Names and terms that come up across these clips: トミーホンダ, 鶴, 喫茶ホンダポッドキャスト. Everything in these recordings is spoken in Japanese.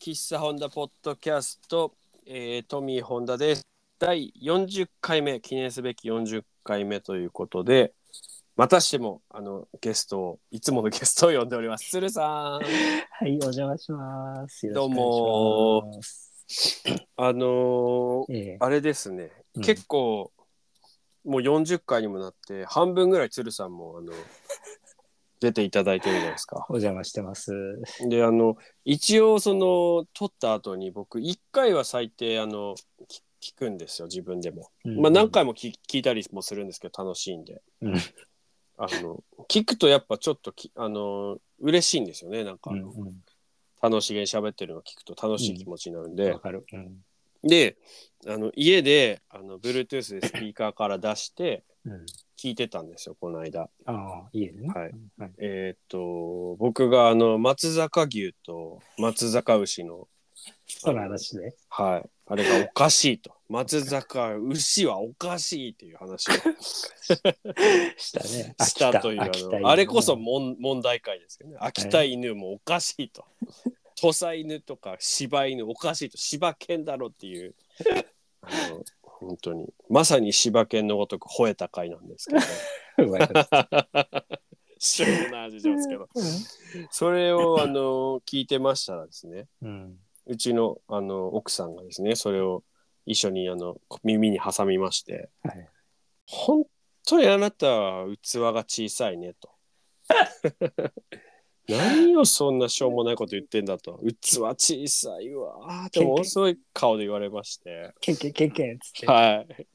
喫茶ホンダポッドキャスト、トミーホンダです。第40回目、記念すべき40回目ということで、またしてもゲストを、いつものゲストを呼んでおります。鶴さん。はい、お邪魔します。よろしくお願いします。どうも。あれですね、結構、もう40回にもなって、半分ぐらい鶴さんも、出ていただいてるじゃないですか。お邪魔してます。で、一応その撮った後に僕1回は最低聞くんですよ、自分でも。うん、まあ何回も聞いたりもするんですけど、楽しいんで。うん、聞くとやっぱちょっと嬉しいんですよね。なんか楽しげに喋ってるのを聞くと楽しい気持ちになるんで。わかる。で、家でBluetooth でスピーカーから出して。うん聞いてたんですよ、この間。あ、いいね。はい。はい、僕が松阪牛と松阪牛のその話ね。はい。あれがおかしいと、松阪牛はおかしいっていう話をしたね。したというあれこそ問題解ですけどね。秋田犬もおかしいと、土佐犬とか柴犬おかしいと、柴犬だろっていう。本当にまさに柴犬のごとく吠えた回なんですけど、ね、シューな味ですけど、それを聞いてましたらですね、うちの奥さんがですね、それを一緒に耳に挟みまして、はい、本当にあなたは器が小さいねと何をそんなしょうもないこと言ってんだと、器小さいわでも遅い顔で言われまして、ケンケンケンケンっつって、はい、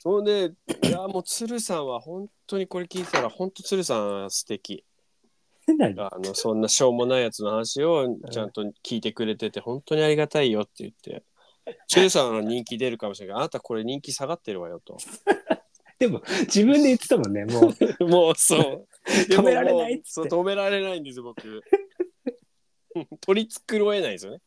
それでいやもう鶴さんは本当にこれ聞いてたら本当鶴さん素敵そんなしょうもないやつの話をちゃんと聞いてくれてて本当にありがたいよって言って、鶴さんは人気出るかもしれないけどあなたこれ人気下がってるわよとでも自分で言ってたもんね、もうもうそう止められないっつって、止められないんですよ僕取り繕えないですよね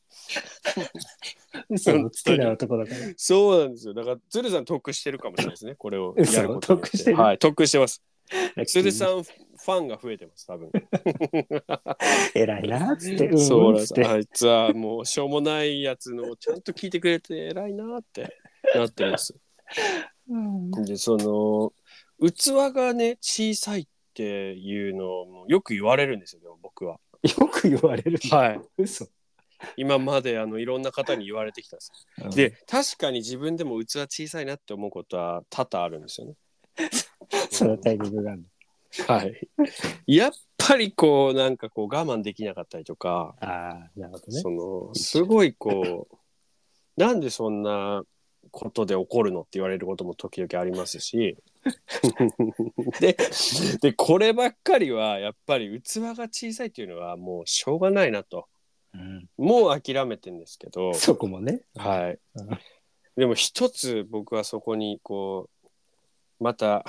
嘘のつけない男だからそうなんですよ。だから鶴さん得してるかもしれないですね、これをやることによって。得してる、はい、得してます。鶴さんファンが増えてます多分偉いなっつって、そうなんです。あいつはもうしょうもないやつのちゃんと聞いてくれて偉いなってなってますで、器がね小さいっていうのもよく言われるんですよ。でも僕はよく言われる、はい、嘘、今までいろんな方に言われてきたんですよで、確かに自分でも器小さいなって思うことは多々あるんですよねそのタイミングがあるの、はい、やっぱりこうなんかこう我慢できなかったりとか、あ、なるほどね、すごいこうなんでそんなことで怒るのって言われることも時々ありますしでこればっかりはやっぱり器が小さいというのはもうしょうがないなと、うん、もう諦めてんですけど、そこもね、はい、でも一つ僕はそこにこうまた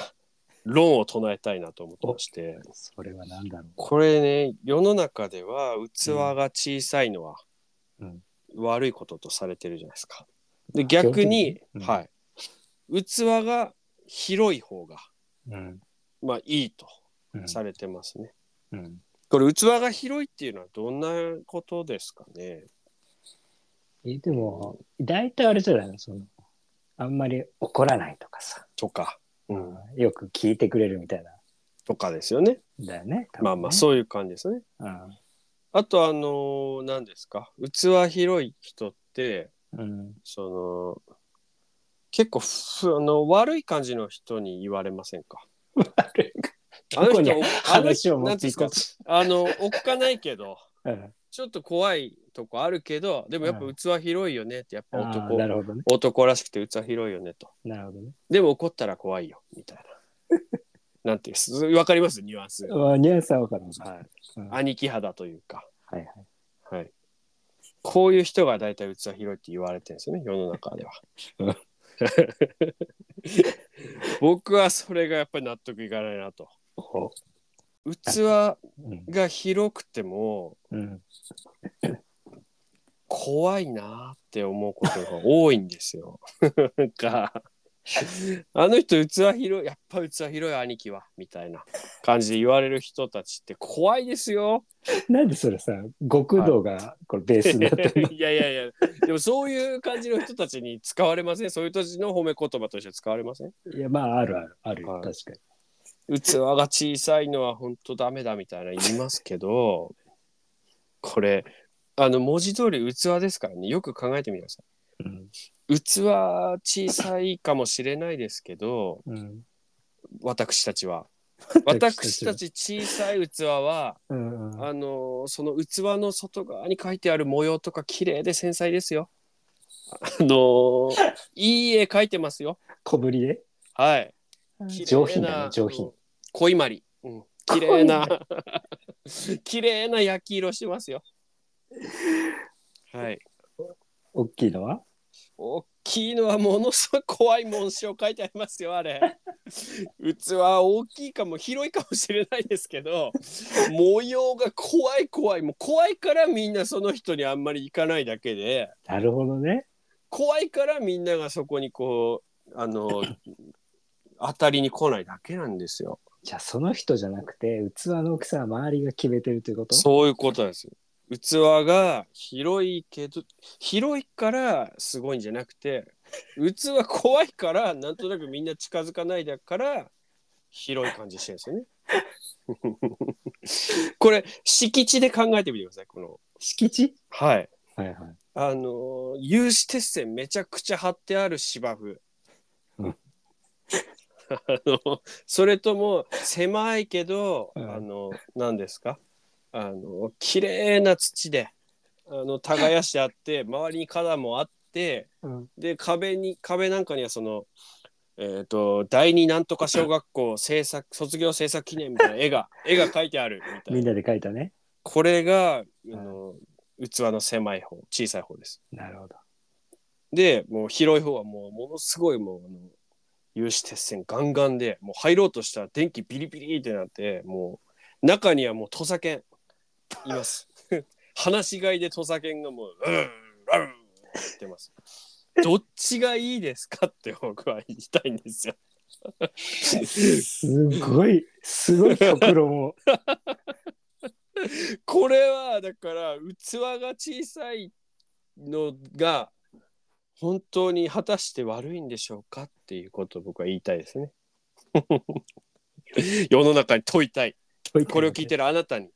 論を唱えたいなと思ってまして、それは何だろう、これね、世の中では器が小さいのは悪いこととされてるじゃないですか。で逆に、はい、器が広い方が、まあいいとされてますね、これ器が広いっていうのはどんなことですかね。でも大体あれじゃないの、あんまり怒らないとかさとか、よく聞いてくれるみたいなとかですよね。だよね、まあまあそういう感じですね、あと何ですか、器広い人って結構悪い感じの人に言われませんか話を持っていくおっかないけど、ちょっと怖いとこあるけど、でもやっぱ器広いよねって、やっぱ男らしくて器広いよねと。なるほどね。でも怒ったら怖いよみたいななんていう、わかります、ニュアンス。ニュアンスはわかります、はい、兄貴肌というか、はいはいはい、こういう人がだいたい器広いって言われてるんですよね、世の中では僕はそれがやっぱり納得いかないなと。器が広くても、怖いなって思うことが多いんですよなんかあの人器広い、やっぱ器広い兄貴はみたいな感じで言われる人たちって怖いですよ。なんでそれさ極道がこれベースになってるの。いやいやいや、でもそういう感じの人たちに使われません？そういう人たちの褒め言葉として使われません？いやまああるあるある、はい、確かに器が小さいのは本当ダメだみたいな言いますけどこれ文字通り器ですからね、よく考えてみなさい、うん、器小さいかもしれないですけど、うん、私たち小さい器はうん、その器の外側に書いてある模様とか綺麗で繊細ですよ。いい絵描いてますよ。小ぶりで、はい、上品だね、上品。濃いまり、うん、綺麗な綺麗な焼き色してますよ。はい、大きいのは？大きいのはものすごい怖い紋章書いてありますよあれ。器大きいかも広いかもしれないですけど模様が怖い怖い、もう怖いからみんなその人にあんまり行かないだけで。なるほどね。怖いからみんながそこにこう当たりに来ないだけなんですよ。じゃあその人じゃなくて器の大きさは周りが決めてるということ？そういうことですよ。器が広いけど広いからすごいんじゃなくて、器怖いからなんとなくみんな近づかないだから広い感じしてるんですよね。これ敷地で考えてみてください。この敷地、はい、はいはい、有刺鉄線めちゃくちゃ張ってある芝生、うん、それとも狭いけど、うん、何ですか、綺麗な土で耕してあって周りに花壇もあって、うん、で壁なんかにはその第二なんとか小学校卒業制作記念みたいな絵が描いてあるみたいな。みんなで描いたね。これが器の狭い方、小さい方です。なるほど。でもう広い方はもうものすごいもう有刺鉄線ガンガンでもう入ろうとしたら電気ビリビリってなって、もう中にはもう土佐犬います。放し飼いで土佐犬がもううんうんってます。どっちがいいですかって僕は言いたいんですよ。すごい極論を。これはだから器が小さいのが本当に果たして悪いんでしょうかっていうことを僕は言いたいですね。世の中に問いたい、ね、これを聞いてるあなたに。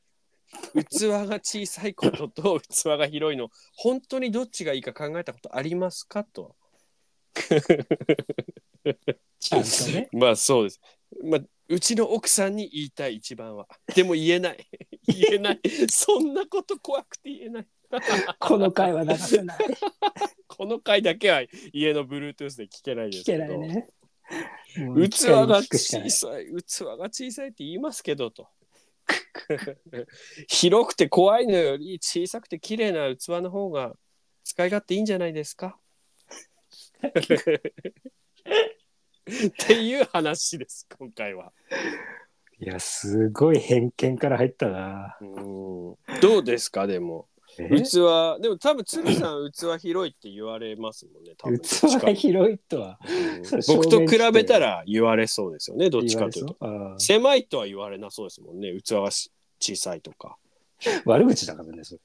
器が小さいことと器が広いの本当にどっちがいいか考えたことありますかと。ちゃんとね。まあそうです、まあ、うちの奥さんに言いたい一番は。でも言えないそんなこと怖くて言えない。この回は流せない。この回だけは家の Bluetooth で聞けないですけど。聞けないね。器が小さいって言いますけどと。広くて怖いのより小さくて綺麗な器の方が使い勝手いいんじゃないですかっていう話です、今回は。いやすごい偏見から入ったな。どうですかでも器、でも多分鶴さん器広いって言われますもんね多分。器が広いとは、うん、僕と比べたら言われそうですよね。どっちかというと狭いとは言われなそうですもんね、器が小さいとか。悪口だからねそれ。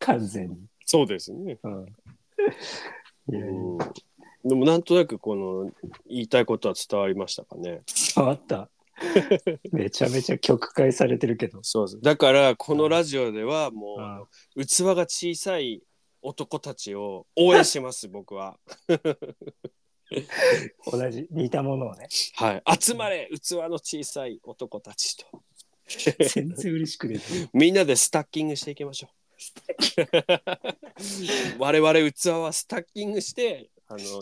完全にそうですね、うん、いやいや、でもなんとなくこの言いたいことは伝わりましたかね。伝わった。めちゃめちゃ曲解されてるけど。そうです。だからこのラジオではもう器が小さい男たちを応援します。僕は。同じ似たものをね、はい、集まれ器の小さい男たちと。全然嬉しくない。みんなでスタッキングしていきましょう。我々器はスタッキングして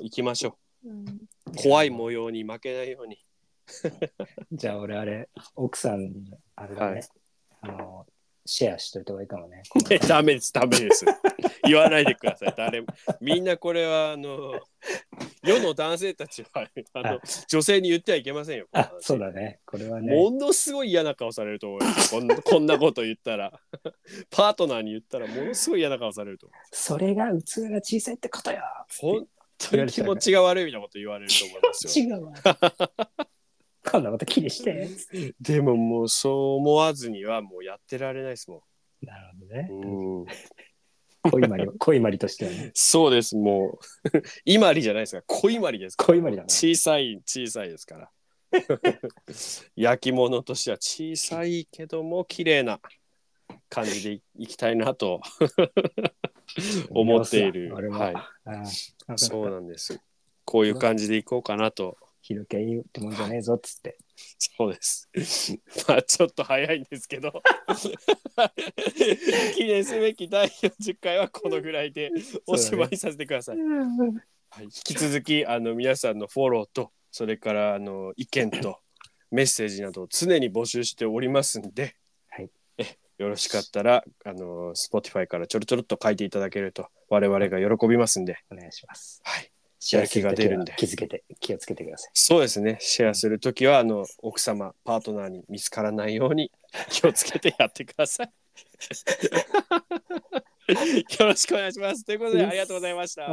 いきましょう、うん、怖い模様に負けないように。じゃあ俺あれ奥さんにあれだね、はい、シェアしといた方がいいかもね。ダメです言わないでください誰も。みんなこれは世の男性たちは女性に言ってはいけませんよ。あ、そうだね。これはねものすごい嫌な顔されると思います。こんなこと言ったらパートナーに言ったらものすごい嫌な顔されると思う。それが器が小さいってことよ。当に気持ちが悪いみたいなこと言われると思いますよ。気持ちが悪い。こんなこと気にして。でももうそう思わずにはもうやってられないですもん。なるほどね。うん。恋まりとしてはね。そうです。もういまりじゃないですか。恋まりです。恋まりだね。小さいですから。焼き物としては小さいけども綺麗な感じでいきたいなと思っている。はい。そうなんです。こういう感じでいこうかなと。ひどけ言うってもんじゃねえぞっつって。そうです。まあちょっと早いんですけど記念すべき第40回はこのぐらいでおしまいさせてください。はい、引き続き皆さんのフォローとそれから意見とメッセージなどを常に募集しておりますんで、はい、よろしかったらSpotify からちょろちょろっと書いていただけると我々が喜びますんでお願いします。はい。シェアするときは気づけて気をつけてください。そうですね。シェアするときは奥様パートナーに見つからないように気をつけてやってください。よろしくお願いします。ということでありがとうございました。